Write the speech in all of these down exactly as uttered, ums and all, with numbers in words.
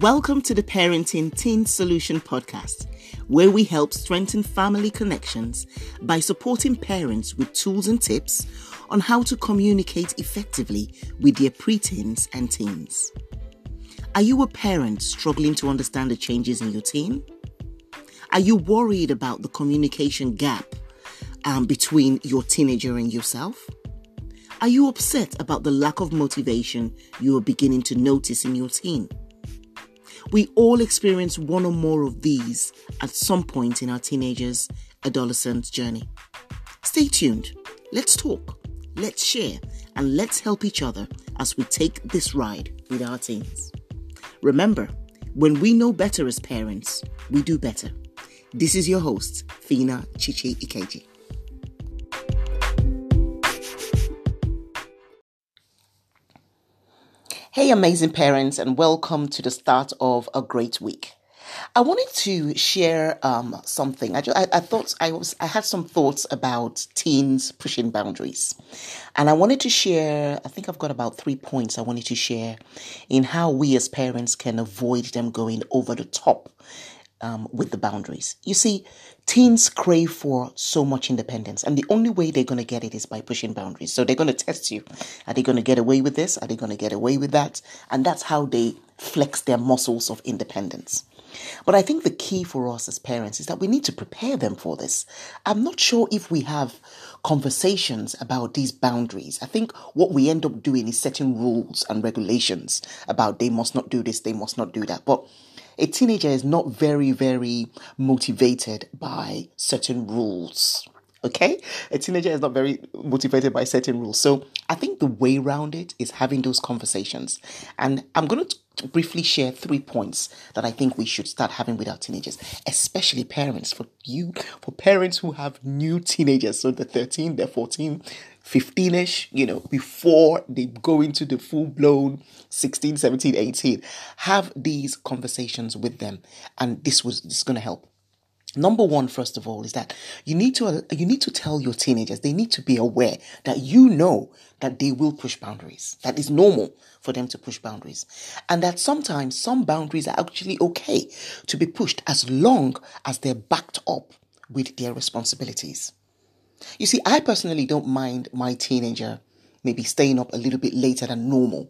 Welcome to the Parenting Teen Solution podcast, where we help strengthen family connections by supporting parents with tools and tips on how to communicate effectively with their preteens and teens. Are you a parent struggling to understand the changes in your teen? Are you worried about the communication gap um, between your teenager and yourself? Are you upset about the lack of motivation you are beginning to notice in your teen? We all experience one or more of these at some point in our teenagers' adolescent journey. Stay tuned. Let's talk, let's share, and let's help each other as we take this ride with our teens. Remember, when we know better as parents, we do better. This is your host, Fina Chichi Ikeji. Hey, amazing parents, and welcome to the start of a great week. I wanted to share um, something. I, just, I, I thought I was I had some thoughts about teens pushing boundaries, and I wanted to share. I think I've got about three points I wanted to share in how we as parents can avoid them going over the top um, with the boundaries. You see, teens crave for so much independence, and the only way they're going to get it is by pushing boundaries. So they're going to test you. Are they going to get away with this? Are they going to get away with that? And that's how they flex their muscles of independence. But I think the key for us as parents is that we need to prepare them for this. I'm not sure if we have conversations about these boundaries. I think what we end up doing is setting rules and regulations about they must not do this, they must not do that. But a teenager is not very, very motivated by certain rules, okay? A teenager is not very motivated by certain rules. So I think the way around it is having those conversations. And I'm going to To briefly share three points that I think we should start having with our teenagers, especially parents, for you, for parents who have new teenagers, so the thirteen, the fourteen, fifteen-ish, you know, before they go into the full-blown sixteen, seventeen, eighteen. Have these conversations with them, and this was this is going to help. Number one, first of all, is that you need to you need to tell your teenagers, they need to be aware that you know that they will push boundaries. That is normal for them to push boundaries. And that sometimes some boundaries are actually okay to be pushed as long as they're backed up with their responsibilities. You see, I personally don't mind my teenager maybe staying up a little bit later than normal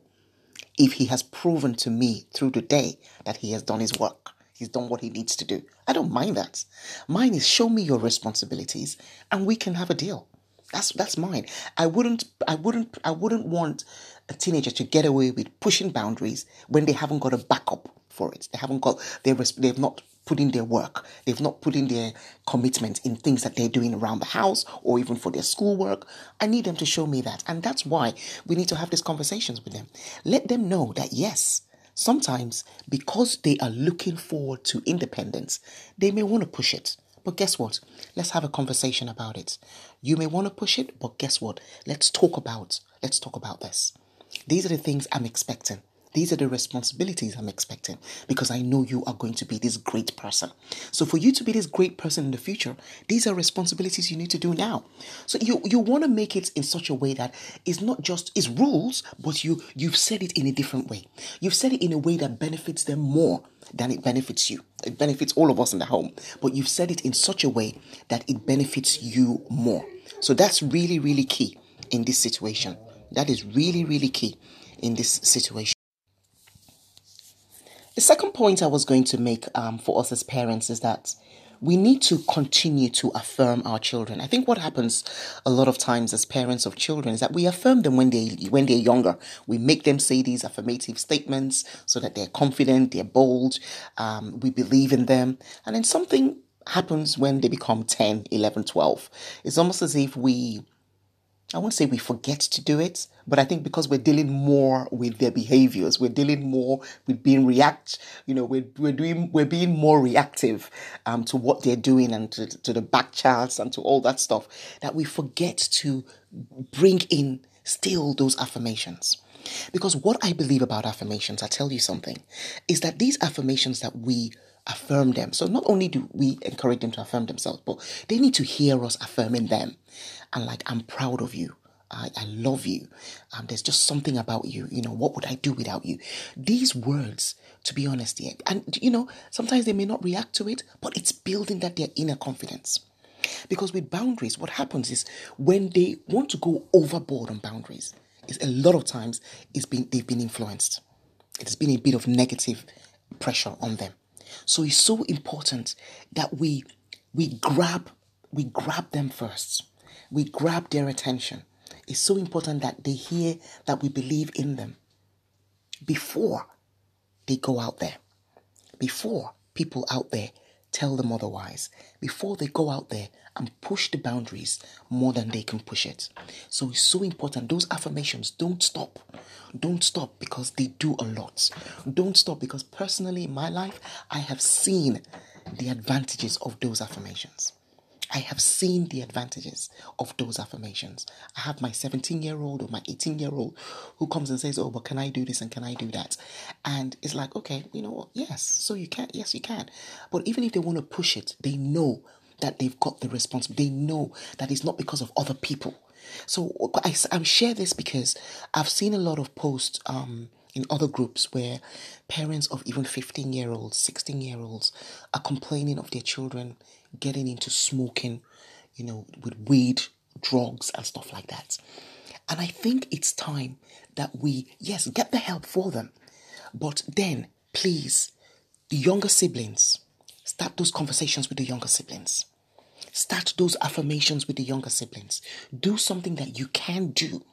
if he has proven to me through the day that he has done his work. He's done what he needs to do. I don't mind that. Mine is show me your responsibilities and we can have a deal. That's that's mine. I wouldn't I wouldn't I wouldn't want a teenager to get away with pushing boundaries when they haven't got a backup for it. They haven't got they they've not put in their work. They've not put in their commitment in things that they're doing around the house or even for their schoolwork. I need them to show me that. And that's why we need to have these conversations with them. Let them know that yes, sometimes, because they are looking forward to independence, they may want to push it. But guess what? Let's have a conversation about it. You may want to push it, but guess what? Let's talk about, let's talk about this. These are the things I'm expecting. These are the responsibilities I'm expecting because I know you are going to be this great person. So for you to be this great person in the future, these are responsibilities you need to do now. So you, you want to make it in such a way that it's not just, it's rules, but you, you've said it in a different way. You've said it in a way that benefits them more than it benefits you. It benefits all of us in the home, but you've said it in such a way that it benefits you more. So that's really, really key in this situation. That is really, really key in this situation. The second point I was going to make um, for us as parents is that we need to continue to affirm our children. I think what happens a lot of times as parents of children is that we affirm them when they when they're younger. We make them say these affirmative statements so that they're confident, they're bold, um, we believe in them. And then something happens when they become ten, eleven, twelve. It's almost as if we... I won't say we forget to do it, but I think because we're dealing more with their behaviors, we're dealing more with being react, you know, we're, we're doing, we're being more reactive um, to what they're doing and to, to the back chats and to all that stuff, that we forget to bring in still those affirmations. Because what I believe about affirmations, I tell you something, is that these affirmations that we affirm them. So not only do we encourage them to affirm themselves, but they need to hear us affirming them. And like, I'm proud of you. I, I love you. Um, there's just something about you. You know, what would I do without you? These words, to be honest, yeah, and, you know, sometimes they may not react to it, but it's building that their inner confidence. Because with boundaries, what happens is when they want to go overboard on boundaries, is a lot of times it's been, they've been influenced. It's been a bit of negative pressure on them. So it's so important that we we grab we grab them first. We grab their attention. It's so important that they hear that we believe in them before they go out there, before people out there tell them otherwise, before they go out there and push the boundaries more than they can push it. So it's so important. Those affirmations, don't stop. Don't stop, because they do a lot. Don't stop, because personally in my life, I have seen the advantages of those affirmations. I have seen the advantages of those affirmations. I have my seventeen-year-old or my eighteen-year-old who comes and says, oh, but can I do this and can I do that? And it's like, okay, you know what? Yes, so you can. Yes, you can. But even if they want to push it, they know that they've got the response. They know that it's not because of other people. So I, I share this because I've seen a lot of posts um, in other groups where parents of even fifteen-year-olds, sixteen-year-olds are complaining of their children getting into smoking, you know, with weed, drugs and stuff like that. And I think it's time that we, yes, get the help for them. But then, please, the younger siblings, start those conversations with the younger siblings. Start those affirmations with the younger siblings. Do something that you can do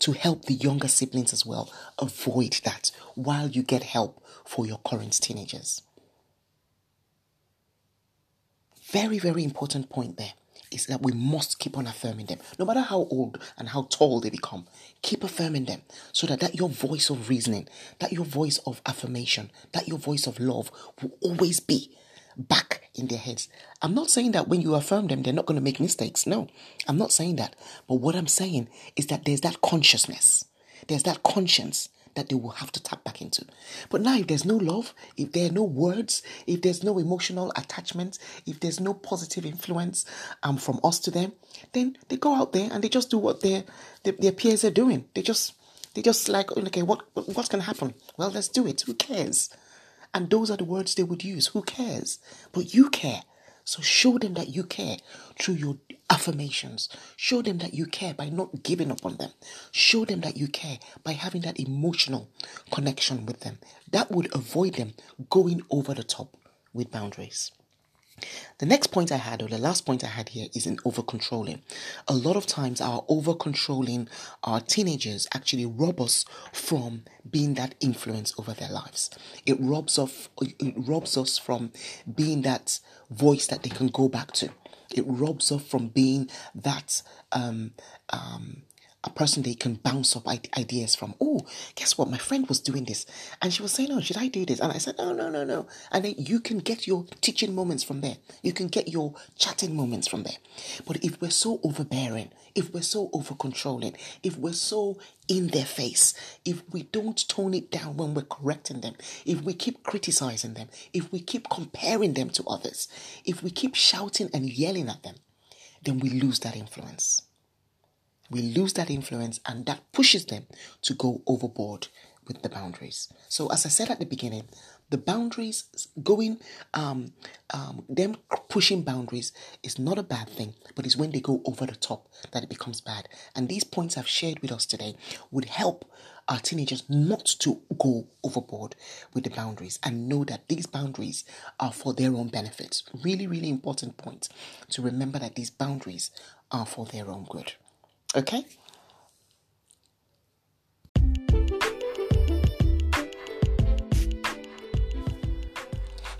to help the younger siblings as well avoid that while you get help for your current teenagers. Very, very important point there is that we must keep on affirming them. No matter how old and how tall they become, keep affirming them so that, that your voice of reasoning, that your voice of affirmation, that your voice of love will always be back in their heads. I'm not saying that when you affirm them, they're not going to make mistakes. No, I'm not saying that. But what I'm saying is that there's that consciousness. There's that conscience that they will have to tap back into. But now if there's no love, if there are no words, if there's no emotional attachment, if there's no positive influence um, from us to them, then they go out there and they just do what their their, their peers are doing. They just they just like, okay, what what's going to happen? Well, let's do it. Who cares? And those are the words they would use. Who cares? But you care. So show them that you care through your affirmations. Show them that you care by not giving up on them. Show them that you care by having that emotional connection with them. That would avoid them going over the top with boundaries. The next point I had, or the last point I had here, is in over-controlling. A lot of times our over-controlling, our teenagers actually rob us from being that influence over their lives. It robs off, it robs us from being that voice that they can go back to. It robs us from being that um, um, a person they can bounce up ideas from. Oh, guess what? My friend was doing this and she was saying, oh, should I do this? And I said, no, no, no, no. And then you can get your teaching moments from there. You can get your chatting moments from there. But if we're so overbearing, if we're so over-controlling, if we're so in their face, if we don't tone it down when we're correcting them, if we keep criticizing them, if we keep comparing them to others, if we keep shouting and yelling at them, then we lose that influence. We lose that influence, and that pushes them to go overboard with the boundaries. So as I said at the beginning, the boundaries going, um, um, them pushing boundaries is not a bad thing, but it's when they go over the top that it becomes bad. And these points I've shared with us today would help our teenagers not to go overboard with the boundaries, and know that these boundaries are for their own benefits. Really, really important point to remember, that these boundaries are for their own good. Okay?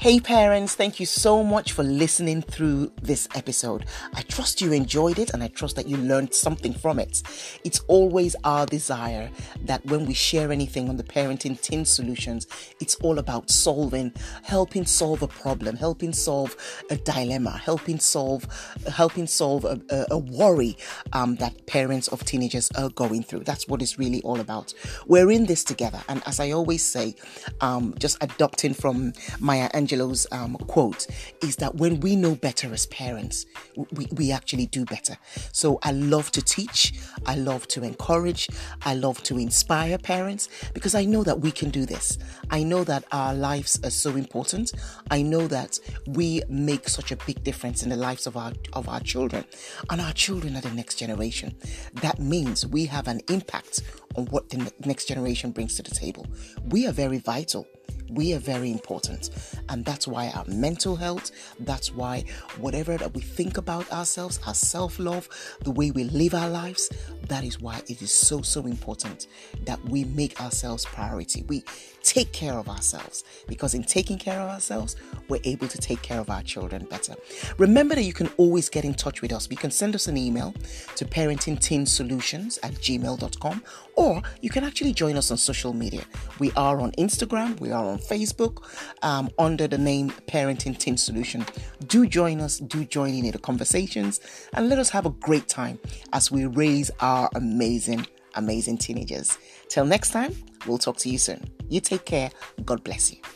Hey parents, thank you so much for listening through this episode. I trust you enjoyed it, and I trust that you learned something from it. It's always our desire that when we share anything on the Parenting Teen Solutions, it's all about solving, helping solve a problem, helping solve a dilemma, helping solve, helping solve a, a, a worry um, that parents of teenagers are going through. That's what it's really all about. We're in this together. And as I always say, um, just adopting from Maya Angelou, Angelou's um, quote is that when we know better as parents, we, we actually do better. So I love to teach. I love to encourage. I love to inspire parents because I know that we can do this. I know that our lives are so important. I know that we make such a big difference in the lives of our, of our children, and our children are the next generation. That means we have an impact on what the next generation brings to the table. We are very vital. We are very important. And that's why our mental health, that's why whatever that we think about ourselves, our self-love, the way we live our lives, that is why it is so, so important that we make ourselves priority. We take care of ourselves, because in taking care of ourselves, we're able to take care of our children better. Remember that you can always get in touch with us. You can send us an email to parenting teen solutions at gmail dot com, or you can actually join us on social media. We are on Instagram, we are on Facebook um, under the name Parenting Teen Solution. Do join us, do join in the conversations, and let us have a great time as we raise our amazing, amazing teenagers. Till next time, we'll talk to you soon. You take care. God bless you.